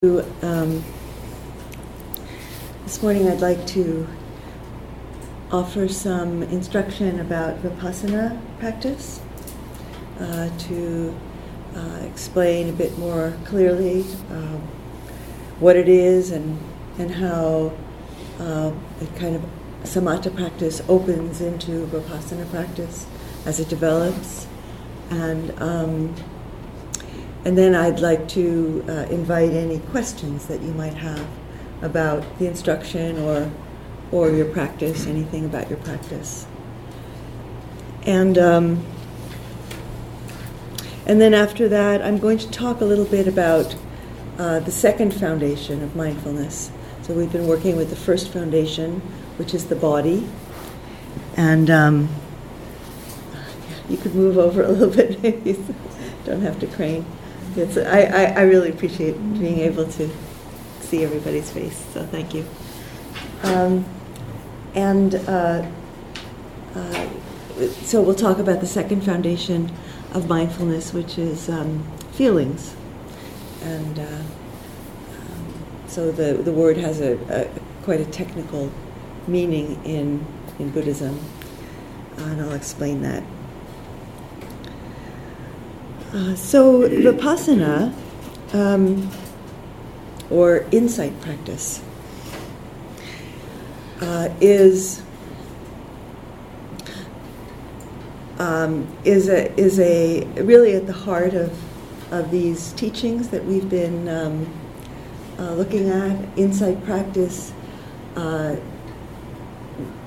This morning I'd like to offer some instruction about Vipassana practice to explain a bit more clearly what it is and how the kind of Samatha practice opens into Vipassana practice as it develops. And then I'd like to invite any questions that you might have about the instruction or your practice, anything about your practice. And then after that, I'm going to talk a little bit about the second foundation of mindfulness. So we've been working with the first foundation, which is the body. And you could move over a little bit, maybe, so don't have to crane. I really appreciate being able to see everybody's face, so thank you. So we'll talk about the second foundation of mindfulness, which is feelings. And so the word has a quite a technical meaning in Buddhism, and I'll explain that. So Vipassana, or insight practice, is really at the heart of these teachings that we've been looking at. Insight practice.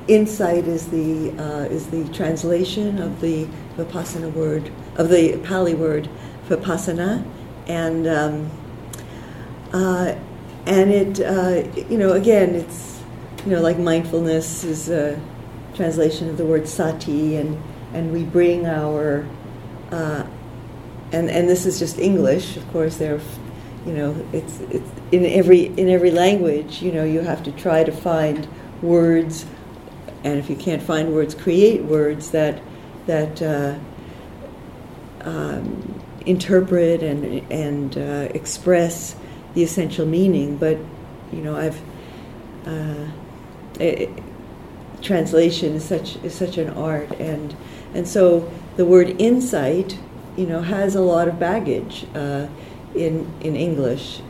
Insight is the translation of the Vipassana word, of the Pali word Vipassana, and it again, it's like mindfulness is a translation of the word sati, and we bring our and this is just English, of course. There, it's in every language. You have to try to find words, and if you can't find words, create words that. Interpret and express the essential meaning, but translation is such an art, and so the word insight has a lot of baggage in English.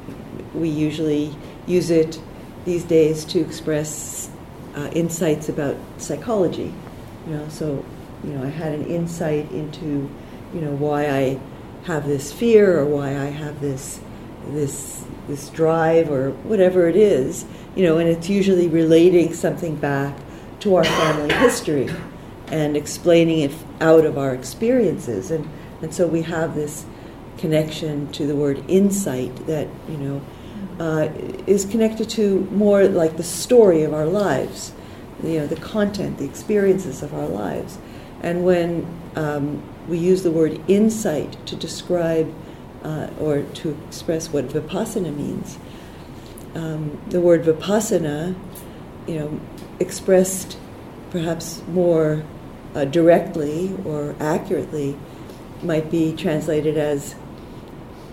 We usually use it these days to express insights about psychology. I had an insight into why I have this fear, or why I have this drive, or whatever it is, and it's usually relating something back to our family history and explaining it out of our experiences, and so we have this connection to the word insight that is connected to more like the story of our lives, the content, the experiences of our lives. And when we use the word insight to describe or to express what vipassana means, the word vipassana, expressed perhaps more directly or accurately, might be translated as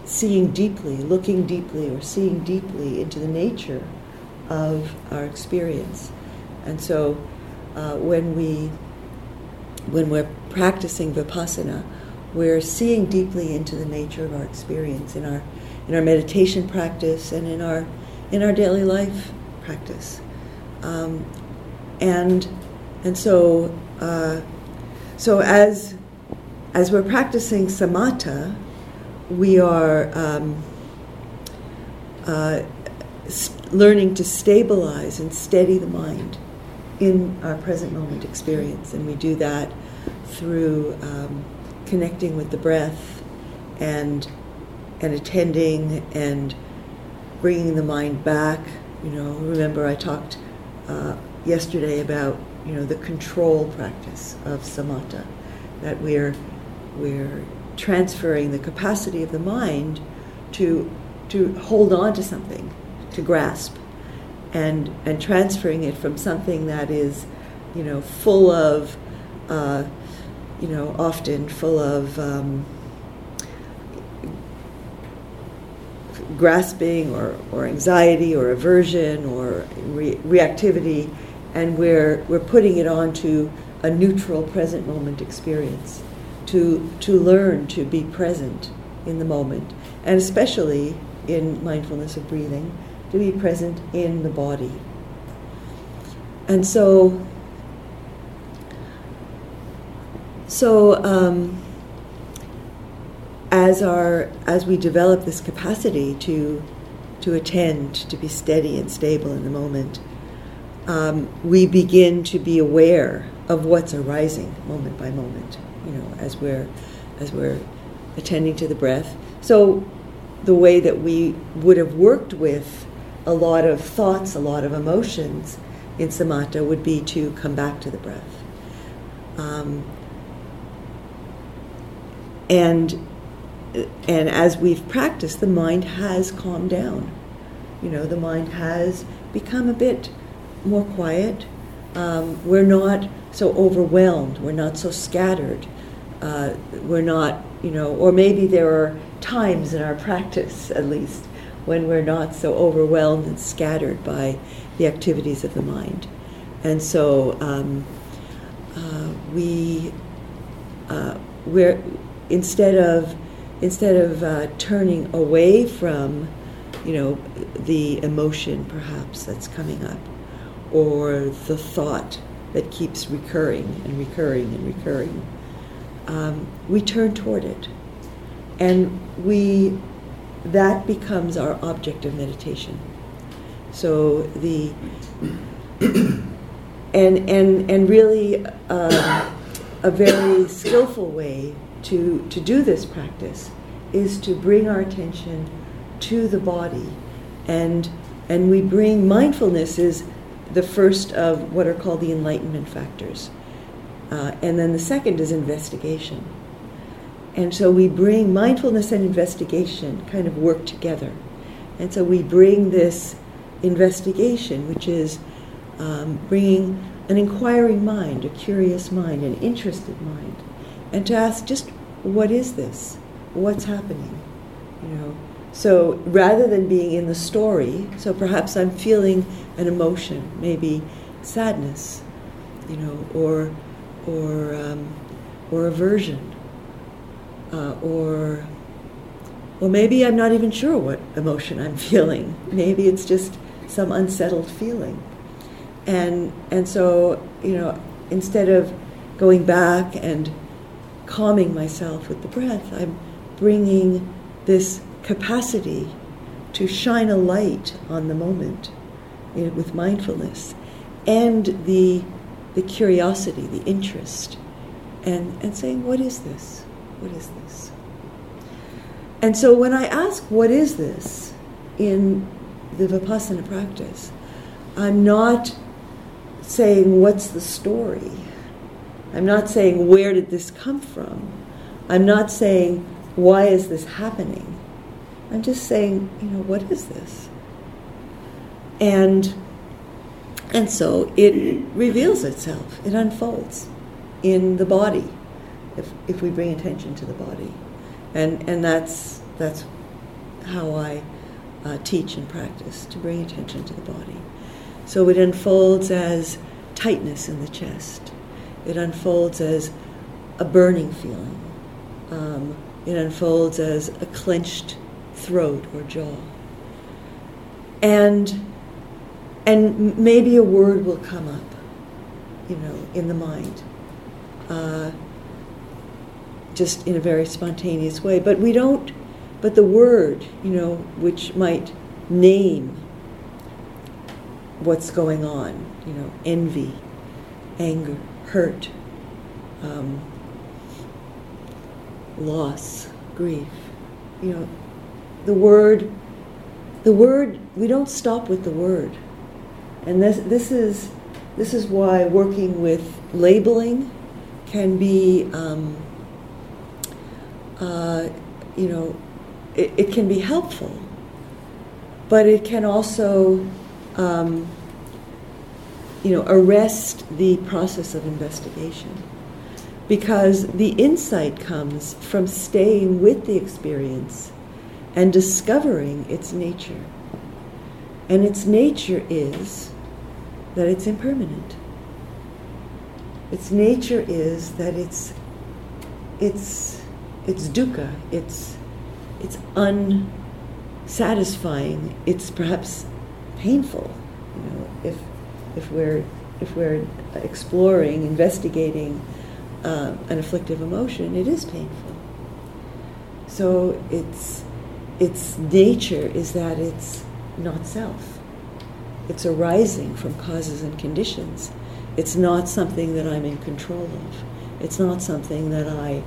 seeing deeply, looking deeply, or seeing deeply into the nature of our experience. And so when we're practicing Vipassana, we're seeing deeply into the nature of our experience in our meditation practice and in our daily life practice, and so as we're practicing Samatha, we are learning to stabilize and steady the mind in our present moment experience, and we do that through connecting with the breath and attending and bringing the mind back. Remember I talked yesterday about the control practice of Samatha, that we're transferring the capacity of the mind to hold on to something, to grasp, and transferring it from something that is full of often full of grasping or anxiety or aversion or reactivity, and we're putting it onto a neutral present moment experience, to learn to be present in the moment, and especially in mindfulness of breathing, to be present in the body. And so as we develop this capacity to attend, to be steady and stable in the moment, we begin to be aware of what's arising moment by moment, as we're attending to the breath. So the way that we would have worked with a lot of thoughts, a lot of emotions in Samatha would be to come back to the breath. And as we've practiced, the mind has calmed down. The mind has become a bit more quiet. We're not so overwhelmed. We're not so scattered. We're not, or maybe there are times in our practice, at least, when we're not so overwhelmed and scattered by the activities of the mind. And so we're instead of turning away from, the emotion perhaps that's coming up, or the thought that keeps recurring and recurring and recurring, we turn toward it, and that becomes our object of meditation. So and really a very skillful way to do this practice is to bring our attention to the body, and we bring mindfulness is the first of what are called the enlightenment factors, and then the second is investigation. And so we bring mindfulness and investigation kind of work together, and so we bring this investigation, which is bringing an inquiring mind, a curious mind, an interested mind, and to ask, just what is this? What's happening? So rather than being in the story, so perhaps I'm feeling an emotion, maybe sadness, or aversion, or maybe I'm not even sure what emotion I'm feeling. Maybe it's just some unsettled feeling, and so instead of going back and calming myself with the breath, I'm bringing this capacity to shine a light on the moment with mindfulness, and the curiosity, the interest, and saying, what is this? What is this? And so when I ask, what is this, in the Vipassana practice, I'm not saying, what's the story? I'm not saying, where did this come from? I'm not saying, why is this happening? I'm just saying, what is this? And so it reveals itself. It unfolds in the body, if we bring attention to the body, and that's how I teach and practice, to bring attention to the body. So it unfolds as tightness in the chest. It unfolds as a burning feeling. It unfolds as a clenched throat or jaw, and maybe a word will come up, in the mind, just in a very spontaneous way. But the word, which might name what's going on, envy, anger, hurt, loss, grief, The word. We don't stop with the word, and this is why working with labeling can be, it can be helpful, but it can also, arrest the process of investigation, because the insight comes from staying with the experience and discovering its nature. And its nature is that it's impermanent. Its nature is that it's dukkha, it's unsatisfying, it's perhaps painful. You know, if we're exploring, investigating an afflictive emotion, it is painful. So its nature is that it's not self. It's arising from causes and conditions. It's not something that I'm in control of. It's not something that I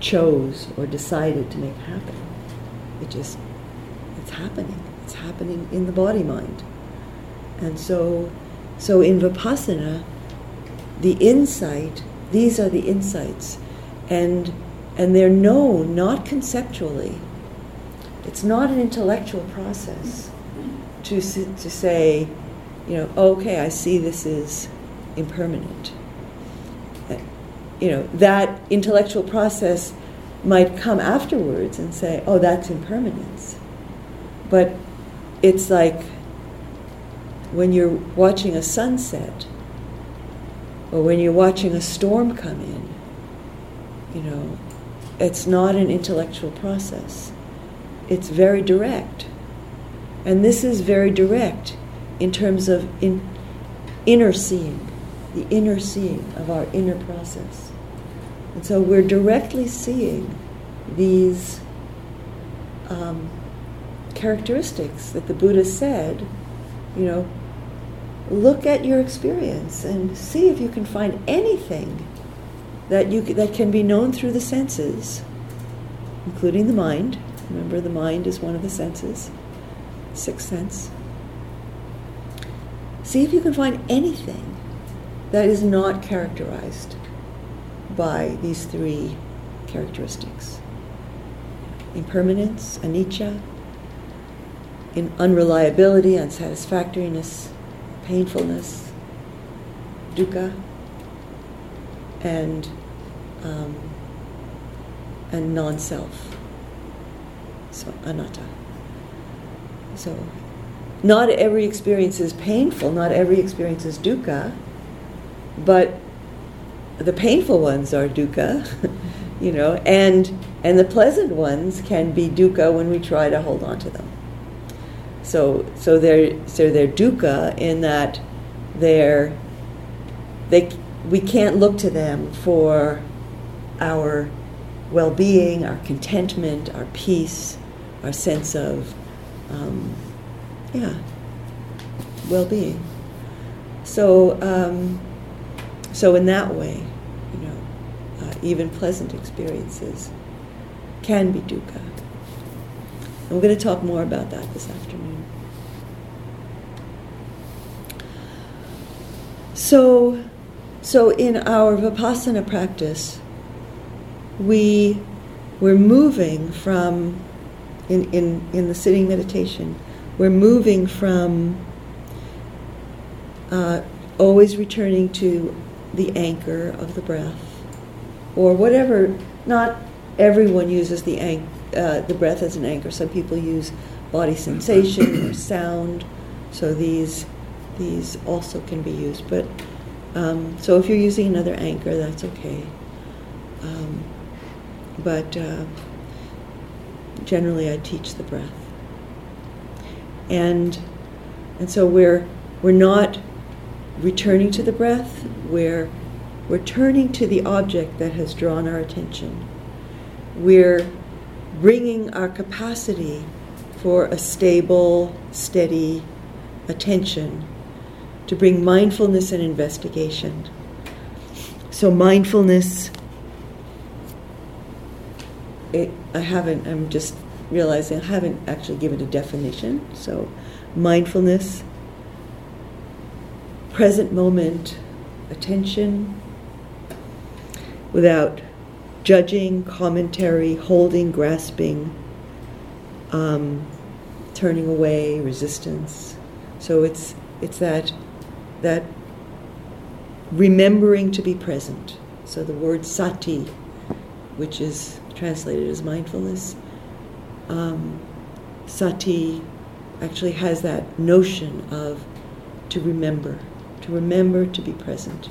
chose or decided to make happen. It's happening. It's happening in the body-mind. And so in Vipassana, the insight, these are the insights, and they're known not conceptually. It's not an intellectual process to say, you know, okay, I see this is impermanent. You know, that intellectual process might come afterwards and say, oh, that's impermanence. But it's like when you're watching a sunset or when you're watching a storm come in, you know, it's not an intellectual process. It's very direct. And this is very direct in terms of inner seeing, the inner seeing of our inner process. And so we're directly seeing these characteristics that the Buddha said, you know, look at your experience and see if you can find anything that can be known through the senses, including the mind. Remember, the mind is one of the senses, sixth sense. See if you can find anything that is not characterized by these three characteristics: impermanence, anicca, in unreliability, unsatisfactoriness, painfulness, dukkha, and non-self, so anatta. So not every experience is painful, not every experience is dukkha, but the painful ones are dukkha, you know, and the pleasant ones can be dukkha when we try to hold on to them. So they're dukkha in that we can't look to them for our well-being, our contentment, our peace, our sense of well-being. So in that way, you know, even pleasant experiences can be dukkha. And we're going to talk more about that this afternoon. So in our Vipassana practice, we're moving from, in the sitting meditation, we're moving from always returning to the anchor of the breath, or whatever. Not everyone uses the breath as an anchor. Some people use body sensation or sound. So these also can be used. But so if you're using another anchor, that's okay. But generally, I teach the breath, and so we're not returning to the breath. We're turning to the object that has drawn our attention. We're bringing our capacity for a stable, steady attention, to bring mindfulness and investigation. So mindfulness, I'm just realizing I haven't actually given a definition. So mindfulness, present moment attention, without judging, commentary, holding, grasping, turning away, resistance. So it's that remembering to be present. So the word sati, which is translated as mindfulness, sati actually has that notion of to remember to be present.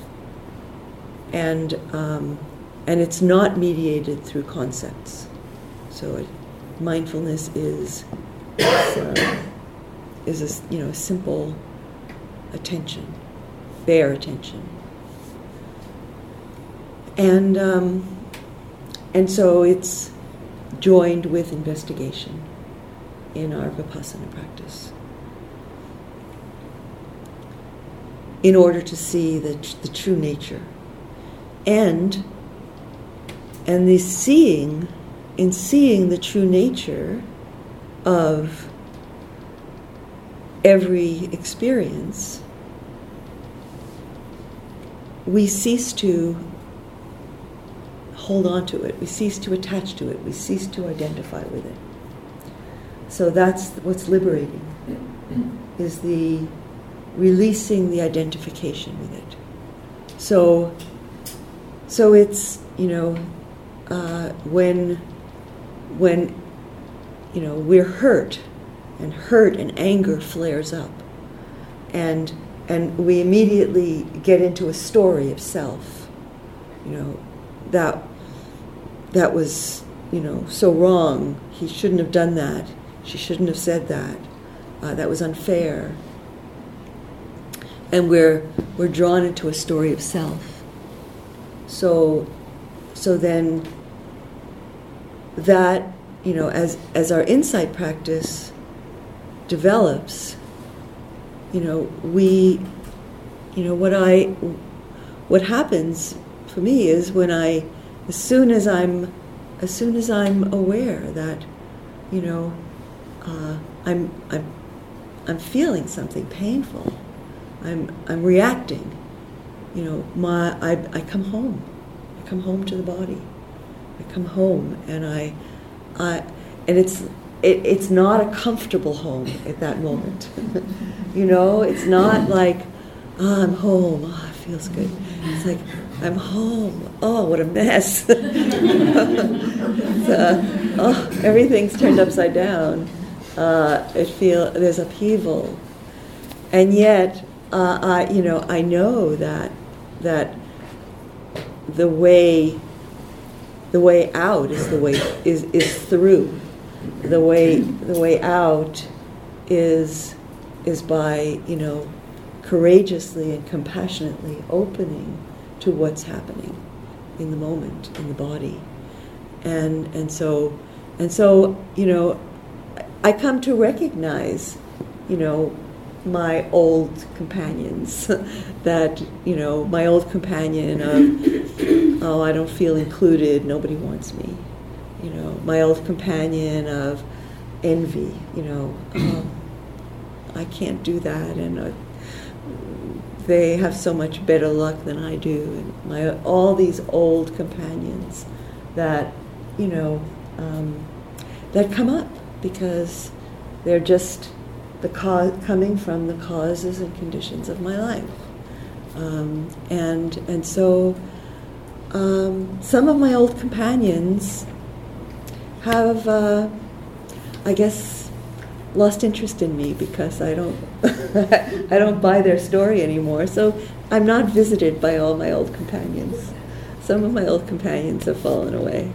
And it's not mediated through concepts. So mindfulness is a simple attention, bare attention. And so it's joined with investigation in our Vipassana practice, in order to see the true nature. And in seeing the true nature of every experience, we cease to hold on to it, we cease to attach to it, we cease to identify with it. So that's what's liberating, is the releasing the identification with it. So it's, when we're hurt and anger flares up, and we immediately get into a story of self, that was, so wrong, he shouldn't have done that, she shouldn't have said that, that was unfair. And we're drawn into a story of self. So then that, as our insight practice develops, what happens for me is when as soon as I'm aware that, I'm feeling something painful, I'm reacting, I come home. I come home to the body. I come home, and I it's not a comfortable home at that moment. It's not like, I'm home, it feels good. It's like, I'm home. Oh, what a mess. Everything's turned upside down. There's upheaval. And yet I know that the way out is the way is through. The way out is by courageously and compassionately opening to what's happening in the moment, in the body, and so I come to recognize my old companions, that, my old companion of, oh, I don't feel included, nobody wants me, my old companion of envy, I can't do that, and they have so much better luck than I do, and all these old companions that, that come up because they're just coming from the causes and conditions of my life, and so some of my old companions have, I guess, lost interest in me because I don't I don't buy their story anymore. So I'm not visited by all my old companions. Some of my old companions have fallen away,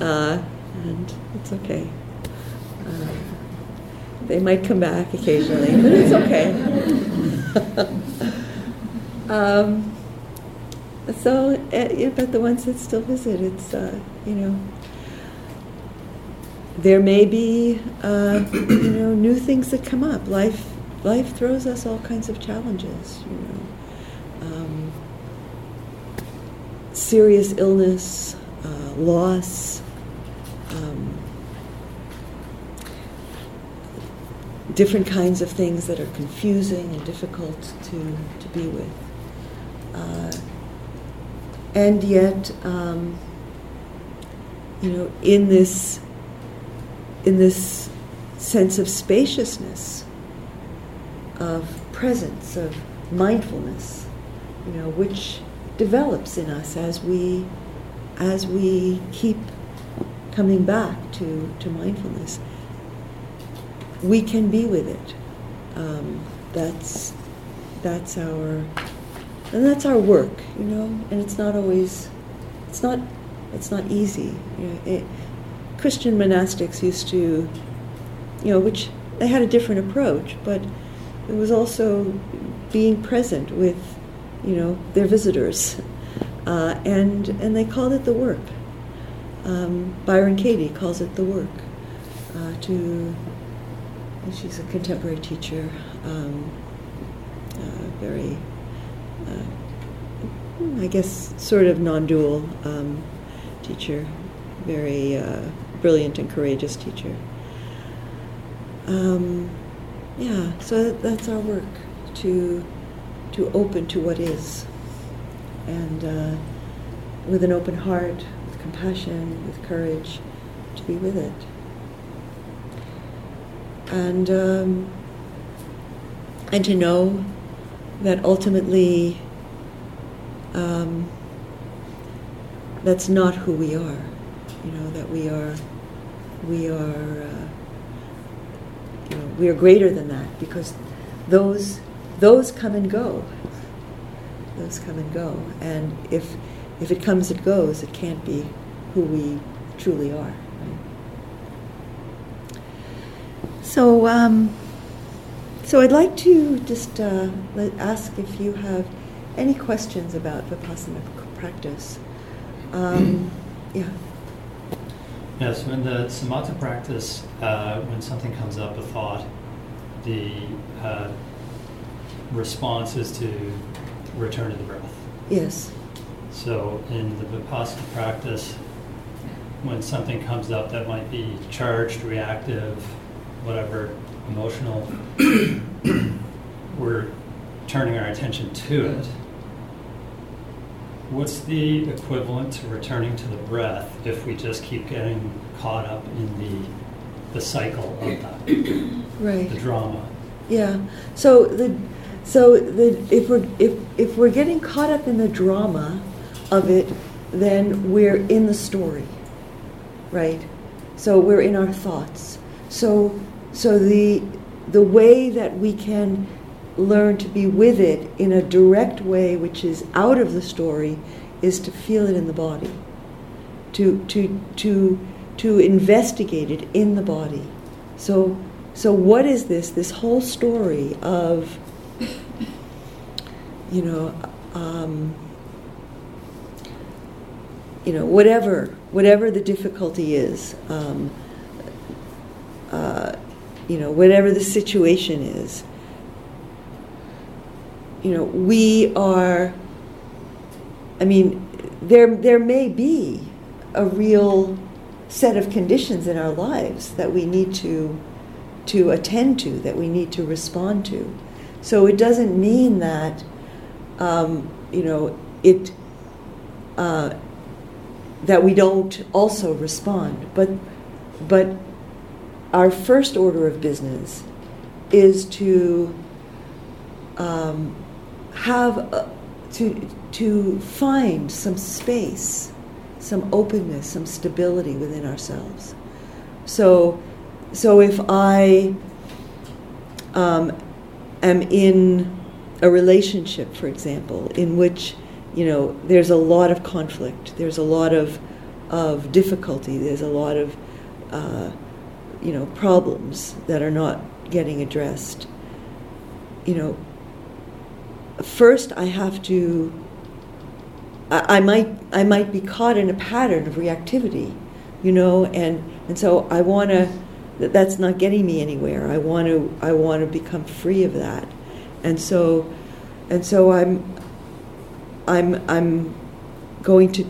and it's okay. They might come back occasionally, but it's okay. But the ones that still visit, it's, there may be, new things that come up. Life throws us all kinds of challenges, serious illness, loss, different kinds of things that are confusing and difficult to be with. And yet, in this sense of spaciousness, of presence, of mindfulness, which develops in us as we keep coming back to mindfulness. We can be with it. That's our work, you know. And it's not always, it's not easy. You know, Christian monastics used to, you know, which they had a different approach, but it was also being present with, you know, their visitors, and they called it the work. Byron Katie calls it the work. And she's a contemporary teacher, very, I guess, sort of non-dual teacher, very brilliant and courageous teacher. So that's our work, to open to what is, and with an open heart, with compassion, with courage, to be with it. And to know that ultimately that's not who we are. You know, that we are greater than that, because those come and go. Those come and go, and if it comes, it goes. It can't be who we truly are. So, so I'd like to just ask if you have any questions about Vipassana practice. Yes, in the Samatha practice, when something comes up, a thought, the response is to return to the breath. Yes. So in the Vipassana practice, when something comes up that might be charged, reactive, whatever, emotional, we're turning our attention to it. What's the equivalent to returning to the breath if we just keep getting caught up in the cycle of that, right, the drama? Yeah. So the if we're getting caught up in the drama of it, then we're in the story, right? So we're in our thoughts. So the way that we can learn to be with it in a direct way, which is out of the story, is to feel it in the body, to investigate it in the body. So what is this whole story of, whatever the difficulty is. Whatever the situation is, we are. I mean, there may be a real set of conditions in our lives that we need to attend to, that we need to respond to. So it doesn't mean that that we don't also respond, but. Our first order of business is to find some space, some openness, some stability within ourselves. So if I am in a relationship, for example, in which there's a lot of conflict, there's a lot of difficulty, there's a lot of problems that are not getting addressed. First I have to. I might be caught in a pattern of reactivity, and so I want to. That's not getting me anywhere. I want to become free of that, and so I'm going to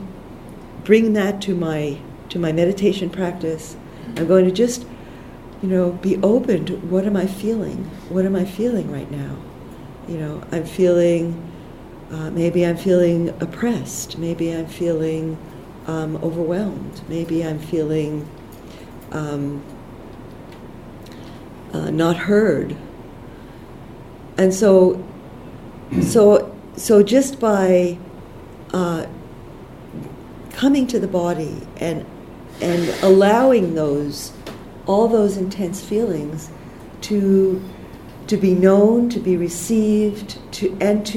bring that to my meditation practice. I'm going to just. Be open to what am I feeling? What am I feeling right now? I'm feeling, maybe I'm feeling oppressed. Maybe I'm feeling overwhelmed. Maybe I'm feeling not heard. And so just by coming to the body and and allowing those, all those intense feelings to be known, to be received, it's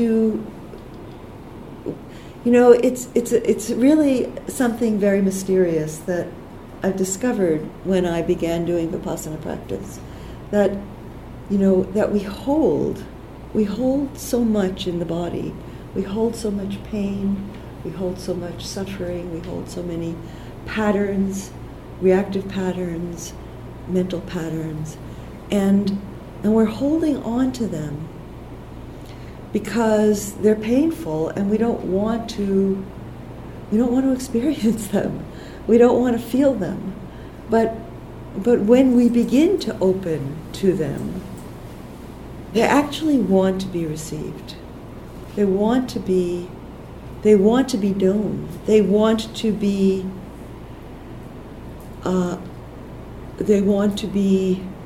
really something very mysterious that I've discovered when I began doing Vipassana practice, that, you know, that we hold so much in the body. We hold so much pain, we hold so much suffering, we hold so many patterns, reactive patterns, mental patterns, and we're holding on to them because they're painful, and we don't want to experience them. We don't want to feel them. But when we begin to open to them, they actually want to be received. They want to be known. They want to be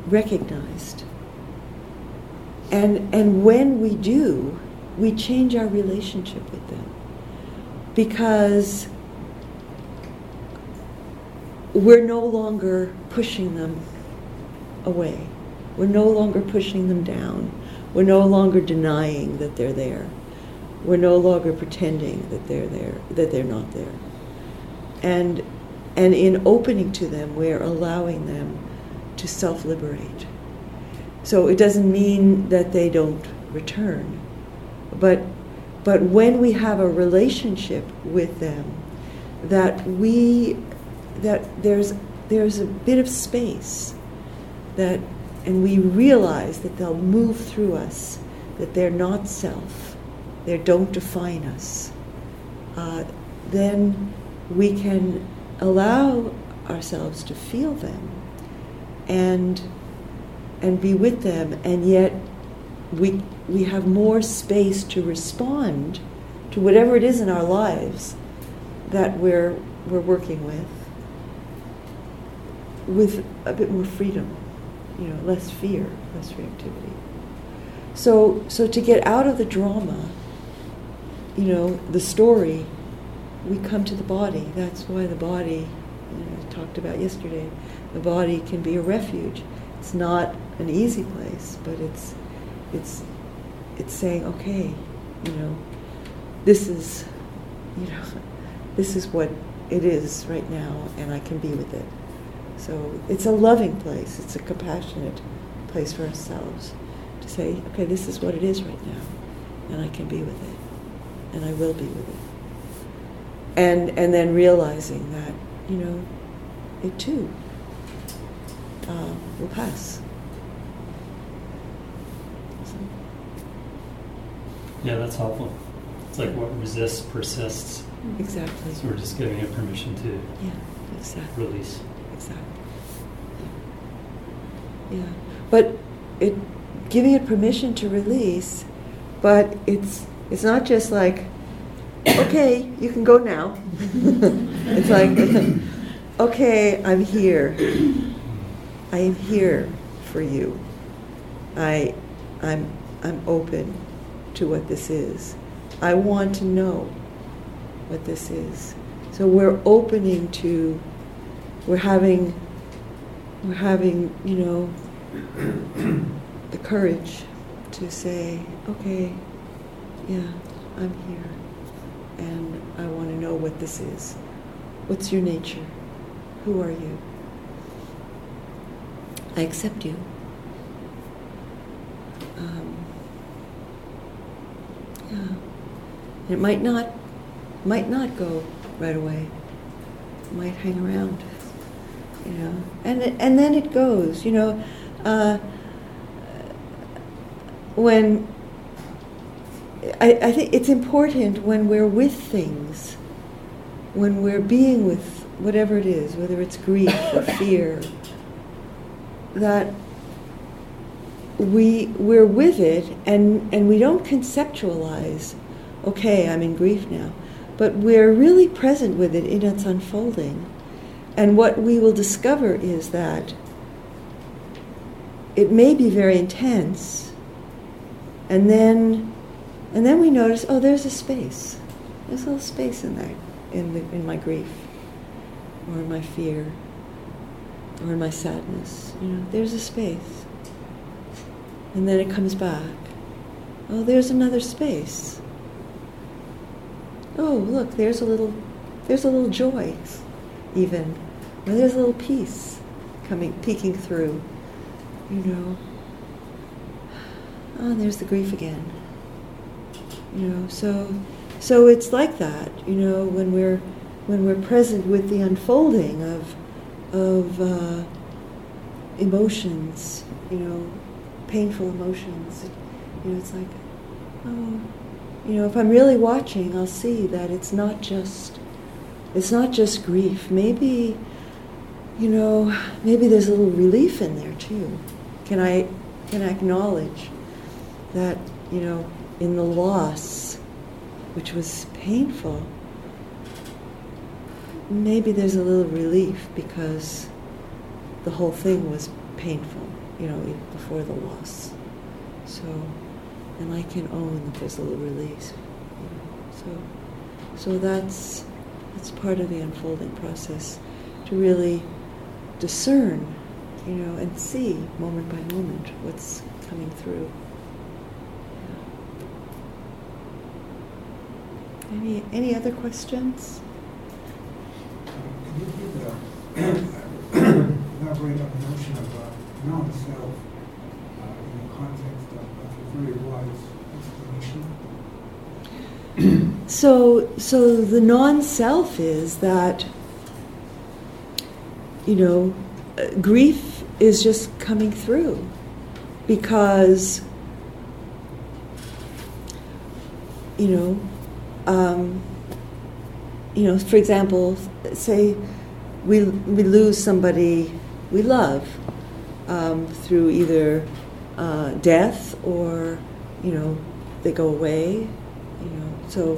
recognized. And when we do, we change our relationship with them, because we're no longer pushing them away. We're no longer pushing them down. We're no longer denying that they're there. We're no longer pretending that they're there, that they're not there. And in opening to them, we're allowing them to self-liberate. So it doesn't mean that they don't return, but when we have a relationship with them, that there's a bit of space, that, and we realize that they'll move through us, that they're not self, they don't define us, then we can allow ourselves to feel them and be with them, and yet we have more space to respond to whatever it is in our lives that we're working with a bit more freedom, you know, less fear, less reactivity. So to get out of the drama, you know, the story, we come to the body. That's why the body, you know, I talked about yesterday, the body can be a refuge. It's not an easy place, but it's saying, okay, you know, this is what it is right now, and I can be with it. So it's a loving place. It's a compassionate place for ourselves to say, okay, this is what it is right now, and I can be with it, and I will be with it. And then realizing that, you know, it too will pass. So. Yeah, that's helpful. It's like what resists persists. Exactly. So we're just giving it permission to release. Exactly. Yeah, but giving it permission to release, but it's not just like, okay, you can go now. It's like, okay, I'm here. I am here for you. I'm open to what this is. I want to know what this is. So we're having, you know, the courage to say, okay, yeah, I'm here, and I want to know what this is. What's your nature? Who are you? I accept you. It might not go right away. It might hang around, you know. And then it goes, you know. When I think it's important, when we're with things, when we're being with whatever it is, whether it's grief or fear, that we're with it, and we don't conceptualize, okay, I'm in grief now, but we're really present with it in its unfolding. And what we will discover is that it may be very intense, and then we notice, oh, there's a space. There's a little space in that, in my grief. or in my fear or in my sadness, you know, there's a space. And then it comes back. Oh, there's another space. Oh, look, there's a little joy even. Or there's a little peace peeking through, you know. Oh, and there's the grief again. You know, so it's like that, you know, when we're present with the unfolding of emotions, you know, painful emotions. You know, it's like, oh, you know, if I'm really watching, I'll see that it's not just grief. Maybe, you know, maybe there's a little relief in there too. Can I acknowledge that, you know, in the loss, which was painful, maybe there's a little relief because the whole thing was painful, you know, before the loss. So, and I can own that there's a little release. You know? So that's part of the unfolding process, to really discern, you know, and see moment by moment what's coming through. Yeah. Any other questions? Can you elaborate on the notion of non-self in the context of a very wise explanation? So the non-self is that, you know, grief is just coming through because, you know, for example, say we lose somebody we love through either death or, you know, they go away, you know,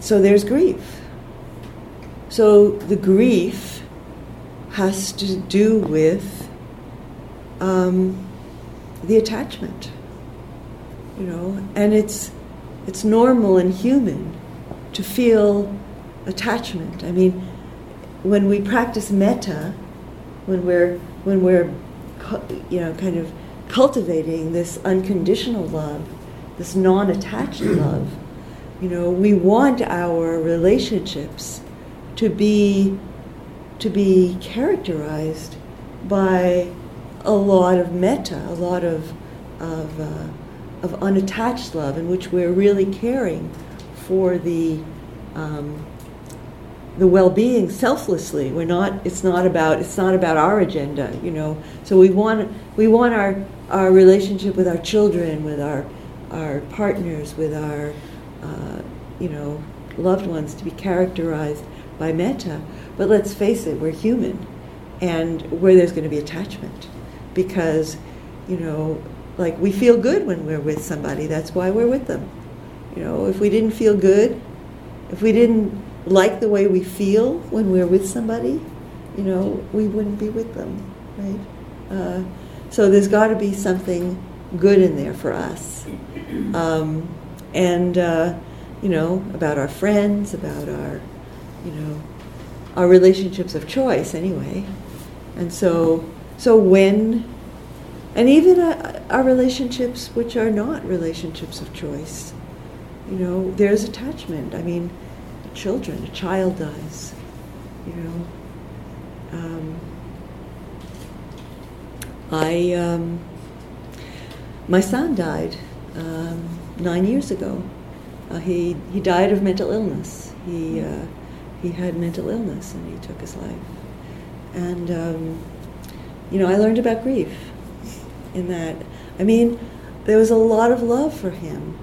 so there's grief. So the grief has to do with the attachment, you know, and it's normal and human to feel attachment. I mean, when we practice metta, when we're you know, kind of cultivating this unconditional love, this non-attached love, you know, we want our relationships to be characterized by a lot of metta, a lot of unattached love, in which we're really caring for the well-being selflessly. We're not. It's not about our agenda, you know. So we want our relationship with our children, with our partners, with our you know, loved ones to be characterized by metta, but let's face it, we're human, and where there's going to be attachment, because, you know, like, we feel good when we're with somebody, that's why we're with them. You know, if we didn't feel good, if we didn't like the way we feel when we're with somebody, you know, we wouldn't be with them, right? So there's got to be something good in there for us, and you know, about our friends, about our, you know, our relationships of choice anyway. And so when, and even our relationships which are not relationships of choice, you know, there's attachment. I mean, children, a child dies, you know. My son died 9 years ago. He died of mental illness. He had mental illness, and he took his life. And, you know, I learned about grief in that. I mean, there was a lot of love for him,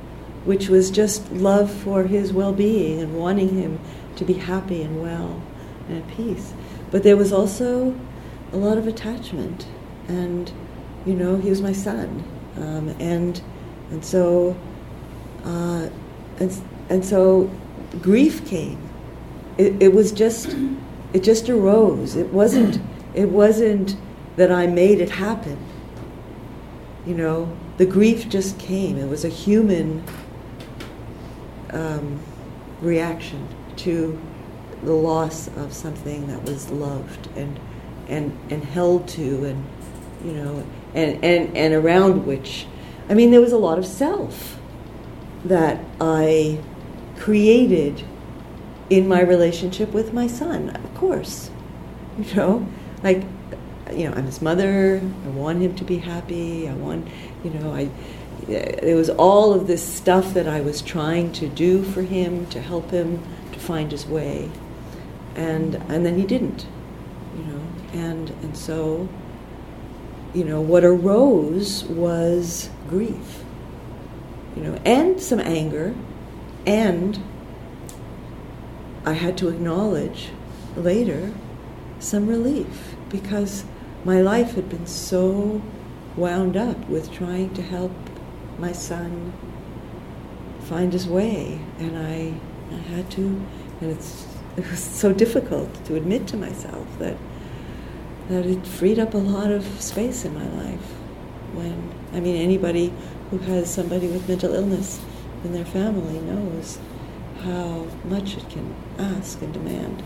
which was just love for his well-being and wanting him to be happy and well and at peace. But there was also a lot of attachment. And, you know, he was my son. And so grief came. It just arose. It wasn't that I made it happen. You know, the grief just came. It was a human reaction to the loss of something that was loved and held to, and you know, and around which, I mean, there was a lot of self that I created in my relationship with my son, of course. You know, like, you know, I'm his mother, I want him to be happy, I want, you know, there was all of this stuff that I was trying to do for him, to help him to find his way, and then he didn't, you know, and so, you know, what arose was grief, you know, and some anger, and I had to acknowledge later some relief, because my life had been so wound up with trying to help my son find his way, and I had to, and it was so difficult to admit to myself that it freed up a lot of space in my life. When, I mean, anybody who has somebody with mental illness in their family knows how much it can ask and demand.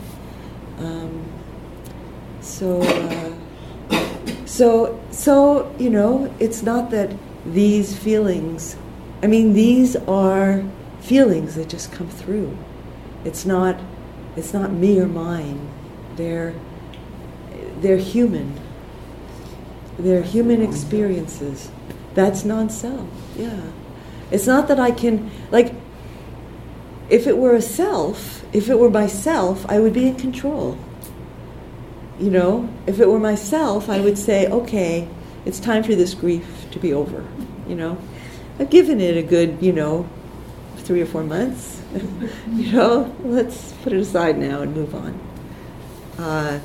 So you know, it's not that these feelings, I mean, these are feelings that just come through. It's not me or mine. They're human. They're human experiences. That's non-self, yeah. It's not that I can, like, if it were a self, if it were myself, I would be in control. You know, if it were myself, I would say, okay, it's time for this grief to be over, you know. I've given it a good, you know, 3 or 4 months. You know, let's put it aside now and move on.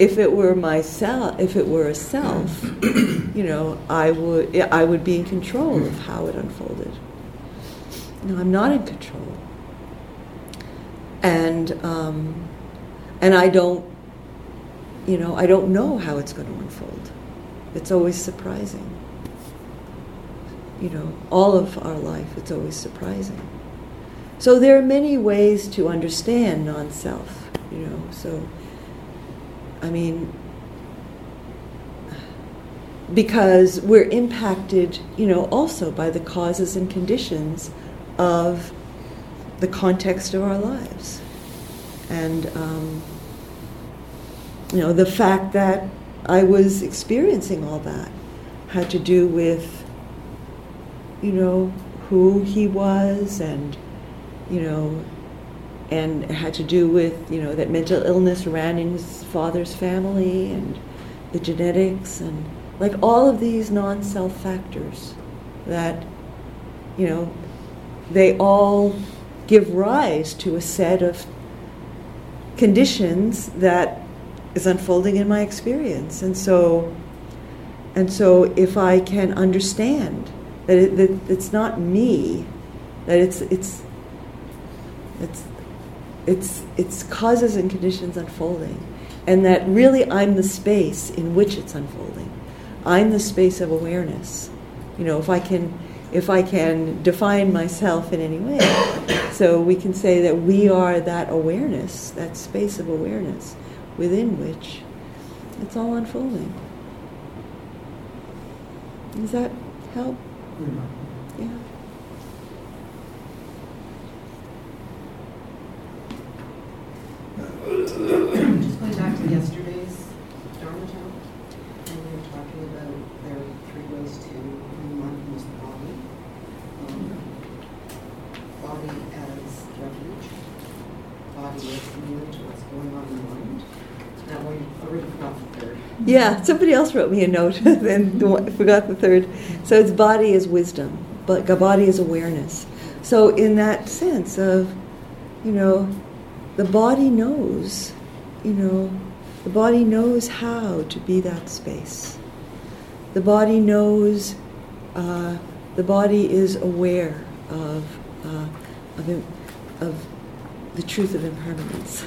If it were myself, if it were a self, you know, I would be in control of how it unfolded. No, I'm not in control, and I don't, you know, I don't know how it's going to unfold. It's always surprising. You know, all of our life, it's always surprising. So there are many ways to understand non-self. You know, so. I mean, because we're impacted, you know, also by the causes and conditions of the context of our lives. And, you know, the fact that I was experiencing all that had to do with, you know, who he was, and, you know, and it had to do with, you know, that mental illness ran in his father's family, and the genetics, and like all of these non-self factors that, you know, they all give rise to a set of conditions that is unfolding in my experience. And so if I can understand that it's not me, that it's causes and conditions unfolding, and that really I'm the space in which it's unfolding. I'm the space of awareness. You know, if I can define myself in any way, so we can say that we are that awareness, that space of awareness within which it's all unfolding. Does that help? Yeah. Just going back to yesterday's Dharma talk, and we were talking about there are 3 ways to mindfulness of the body. Body as refuge, body as familiar to what's going on in the mind. That one, I already forgot the third. Yeah, somebody else wrote me a note and forgot the third. So it's body as wisdom, but body as awareness. So in that sense of, you know, the body knows, you know, the body knows how to be that space. The body knows, the body is aware of the truth of impermanence.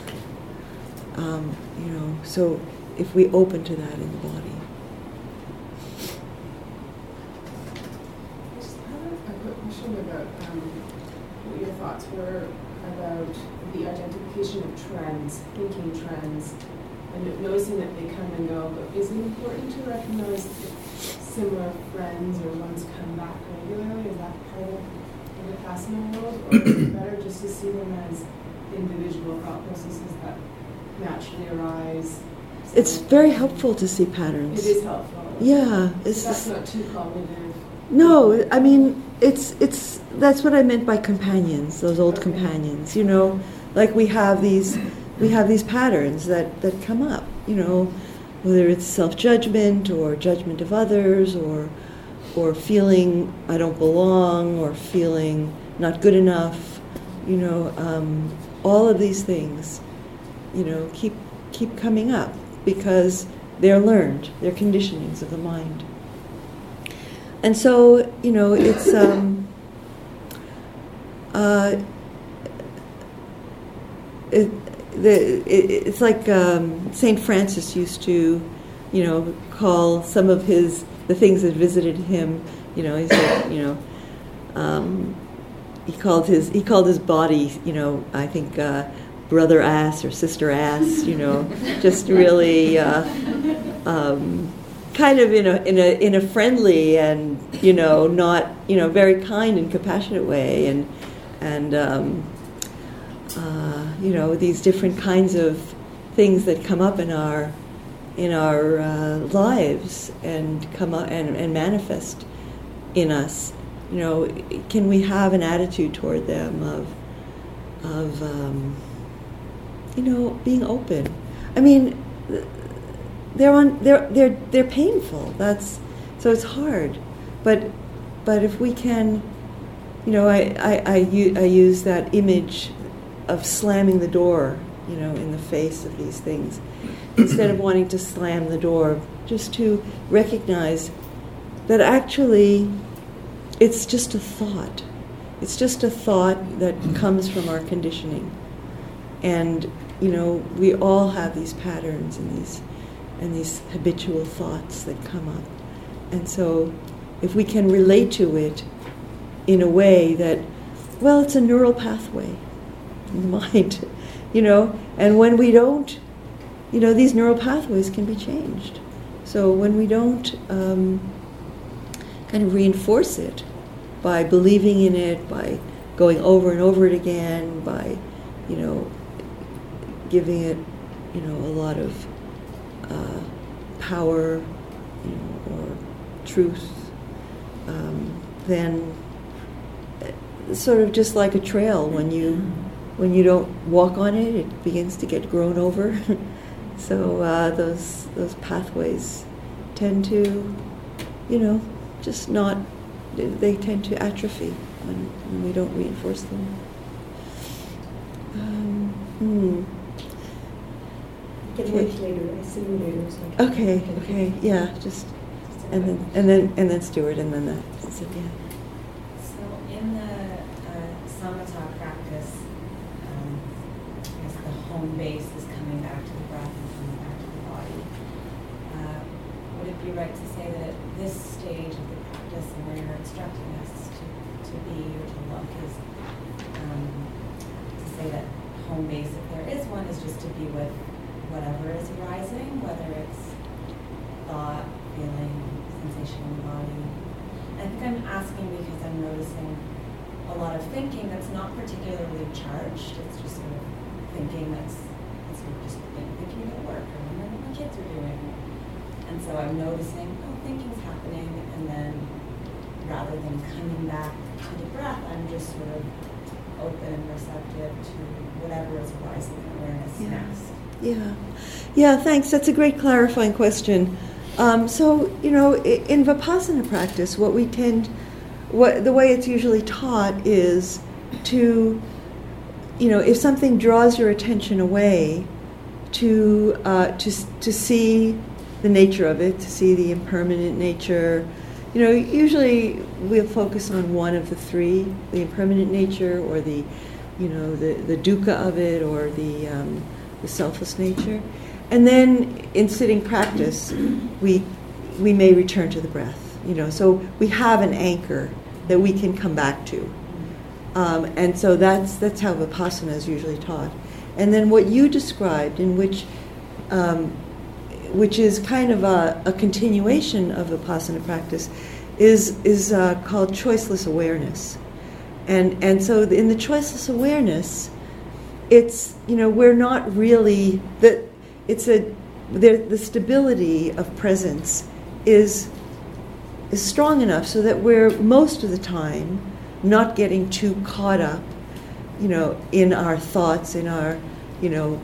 You know, so if we open to that in the body. Just had a quick question about what your thoughts were about the identification of trends, thinking trends, and noticing that they come and go. But is it important to recognize similar friends or ones come back regularly? Is that part of the Vipassana world? Or is it better just to see them as individual thought processes that naturally arise? So it's very helpful to see patterns. It is helpful. Yeah. It's so that's not too cognitive. No, I mean, it's that's what I meant by companions, those old companions, you know, like we have these patterns that come up, you know, whether it's self-judgment or judgment of others or feeling I don't belong or feeling not good enough, you know, all of these things, you know, keep coming up because they're learned, they're conditionings of the mind. And so, you know, it's it's like Saint Francis used to, you know, call some of the things that visited him. You know, he said, you know, he called his body, you know, I think brother ass or sister ass. You know, just really. Kind of in a friendly and, you know, not, you know, very kind and compassionate way, and you know, these different kinds of things that come up in our lives and come up and manifest in us. You know, can we have an attitude toward them of you know, being open? I mean. They're painful. That's so it's hard, but if we can, you know, I use that image of slamming the door, you know, in the face of these things, instead of wanting to slam the door, just to recognize that actually, it's just a thought. It's just a thought that comes from our conditioning, and you know, we all have these patterns and these habitual thoughts that come up. And so if we can relate to it in a way that, well, it's a neural pathway in the mind, you know, and when we don't, you know, these neural pathways can be changed. So when we don't kind of reinforce it by believing in it, by going over and over it again, by, you know, giving it, you know, a lot of power, you know, or truth, then sort of just like a trail, when you don't walk on it, it begins to get grown over. So those pathways tend to, you know, just not. They tend to atrophy when we don't reinforce them. Okay. Yeah. Just and then Stuart and then that. So, yeah. So in the Samatha practice, I guess the home base is coming back to the breath and coming back to the body. Would it be right to say that at this stage of the practice, and where you're instructing us to be or to look, is to say that home base, if there is one, is just to be with whatever is arising, whether it's thought, feeling, sensation in the body. I think I'm asking because I'm noticing a lot of thinking that's not particularly charged. It's just sort of thinking that's sort of just thinking about work or wondering what my kids are doing. And so I'm noticing, oh, thinking's happening, and then rather than coming back to the breath, I'm just sort of open and receptive to whatever is arising in awareness next. Yeah, thanks. That's a great clarifying question. So, you know, in Vipassana practice, the way it's usually taught is to, you know, if something draws your attention away, to see the nature of it, to see the impermanent nature. You know, usually we'll focus on one of the three, the impermanent nature or the, you know, the dukkha of it or the selfless nature, and then in sitting practice, we may return to the breath. You know, so we have an anchor that we can come back to, And so that's how Vipassana is usually taught. And then what you described, in which is kind of a continuation of Vipassana practice, is called choiceless awareness. And so in the choiceless awareness, it's, you know, we're not really, the stability of presence is strong enough so that we're most of the time not getting too caught up, you know, in our thoughts, in our, you know,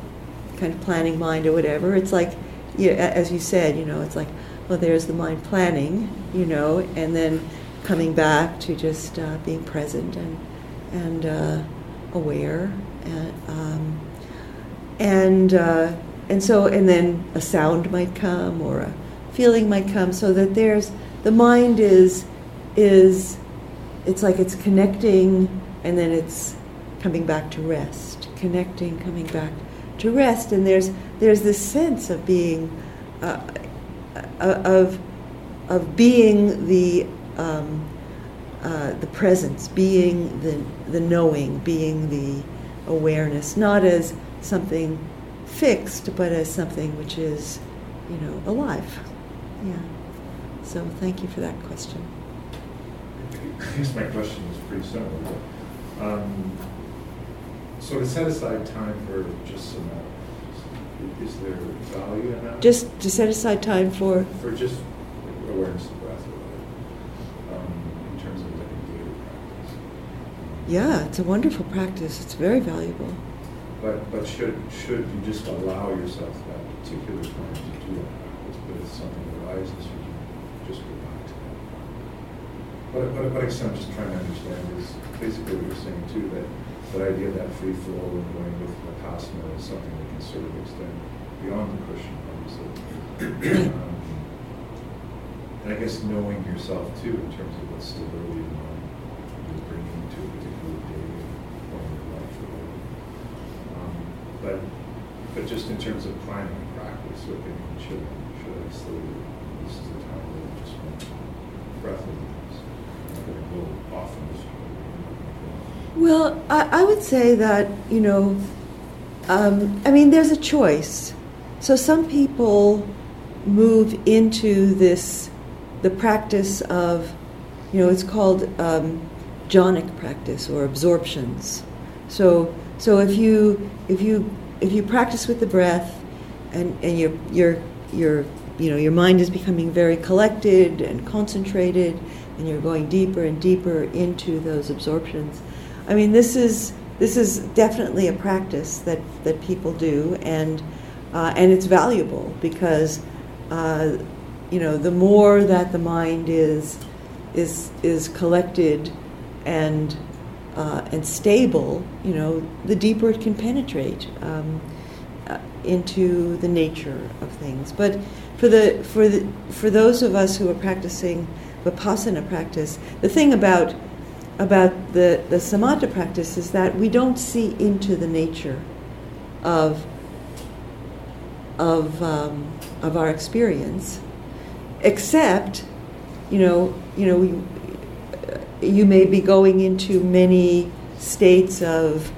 kind of planning mind or whatever. It's like, yeah, as you said, you know, it's like, well, there's the mind planning, you know, and then coming back to just being present and aware, and so, and then a sound might come or a feeling might come, so that there's the mind is it's like it's connecting and then it's coming back to rest, connecting, coming back to rest, and there's this sense of being of being the presence, being the knowing, being the awareness, not as something fixed, but as something which is, you know, alive. Yeah. So thank you for that question. I guess my question is pretty similar. So to set aside time for just some, is there value in that? Just to set aside time for? For just awareness of breath, in terms of like a daily practice. Yeah, it's a wonderful practice. It's very valuable. But should you just allow yourself that particular time to do that practice, but if something arises, should you just go back to that? But I guess I'm just trying to understand is basically what you're saying too, that the idea of that free flow and going with Vipassana is something that can sort of extend beyond the cushion, obviously. And I guess knowing yourself too, in terms of what stability and mind you're bringing to a particular day or in your life. But just in terms of planning and practice, or thinking, should I still, this is the time where I just want breath of this. I'm going to go off in this. Well, I would say that, you know, I mean, there's a choice. So some people move into this, the practice of, you know, it's called jhanic practice or absorptions. So if you practice with the breath, and your you know, your mind is becoming very collected and concentrated, and you're going deeper and deeper into those absorptions. I mean, this is definitely a practice that people do, and it's valuable because you know, the more that the mind is collected and stable, you know, the deeper it can penetrate into the nature of things. But for those of us who are practicing Vipassana practice, the thing about the Samatha practice is that we don't see into the nature of our experience, except, you know, you may be going into many states of,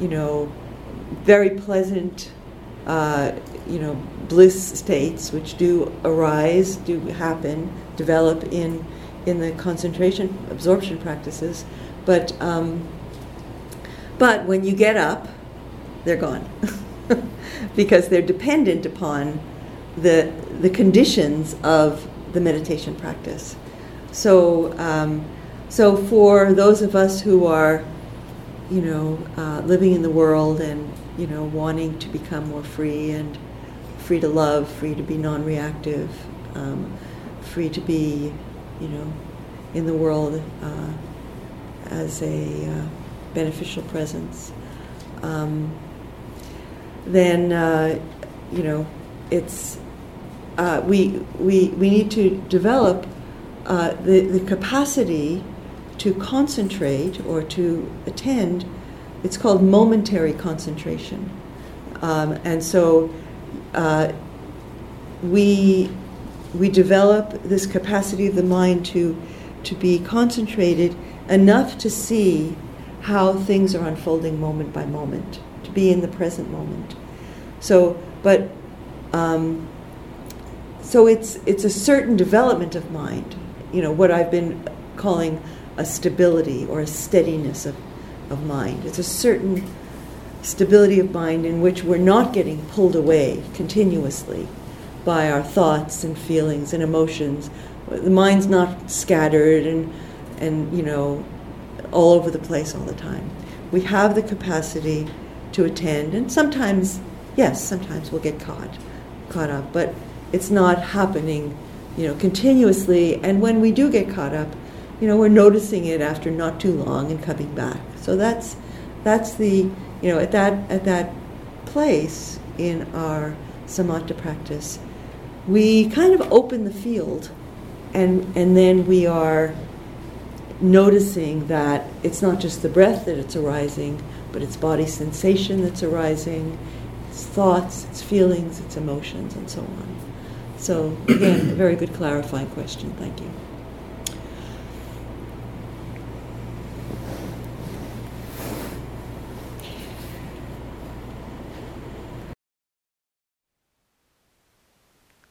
you know, very pleasant, you know, bliss states which do arise, do happen, develop in the concentration absorption practices, but when you get up, they're gone because they're dependent upon the conditions of the meditation practice. So for those of us who are, you know, living in the world and, you know, wanting to become more free and free to love, free to be non-reactive, free to be, you know, in the world as a beneficial presence, then you know, it's we need to develop the capacity to concentrate or to attend. It's called momentary concentration, and so we develop this capacity of the mind to be concentrated enough to see how things are unfolding moment by moment, to be in the present moment. So, but, so it's a certain development of mind, you know, what I've been calling a stability or a steadiness of mind. It's a certain stability of mind in which we're not getting pulled away continuously by our thoughts and feelings and emotions. The mind's not scattered and you know, all over the place all the time. We have the capacity to attend, and sometimes, yes, sometimes we'll get caught up, but it's not happening, you know, continuously. And when we do get caught up, you know, we're noticing it after not too long and coming back. So that's the, you know, at that place in our Samatha practice, we kind of open the field, and then we are noticing that it's not just the breath that it's arising, but it's body sensation that's arising, it's thoughts, it's feelings, it's emotions, and so on. So again, a very good clarifying question. Thank you.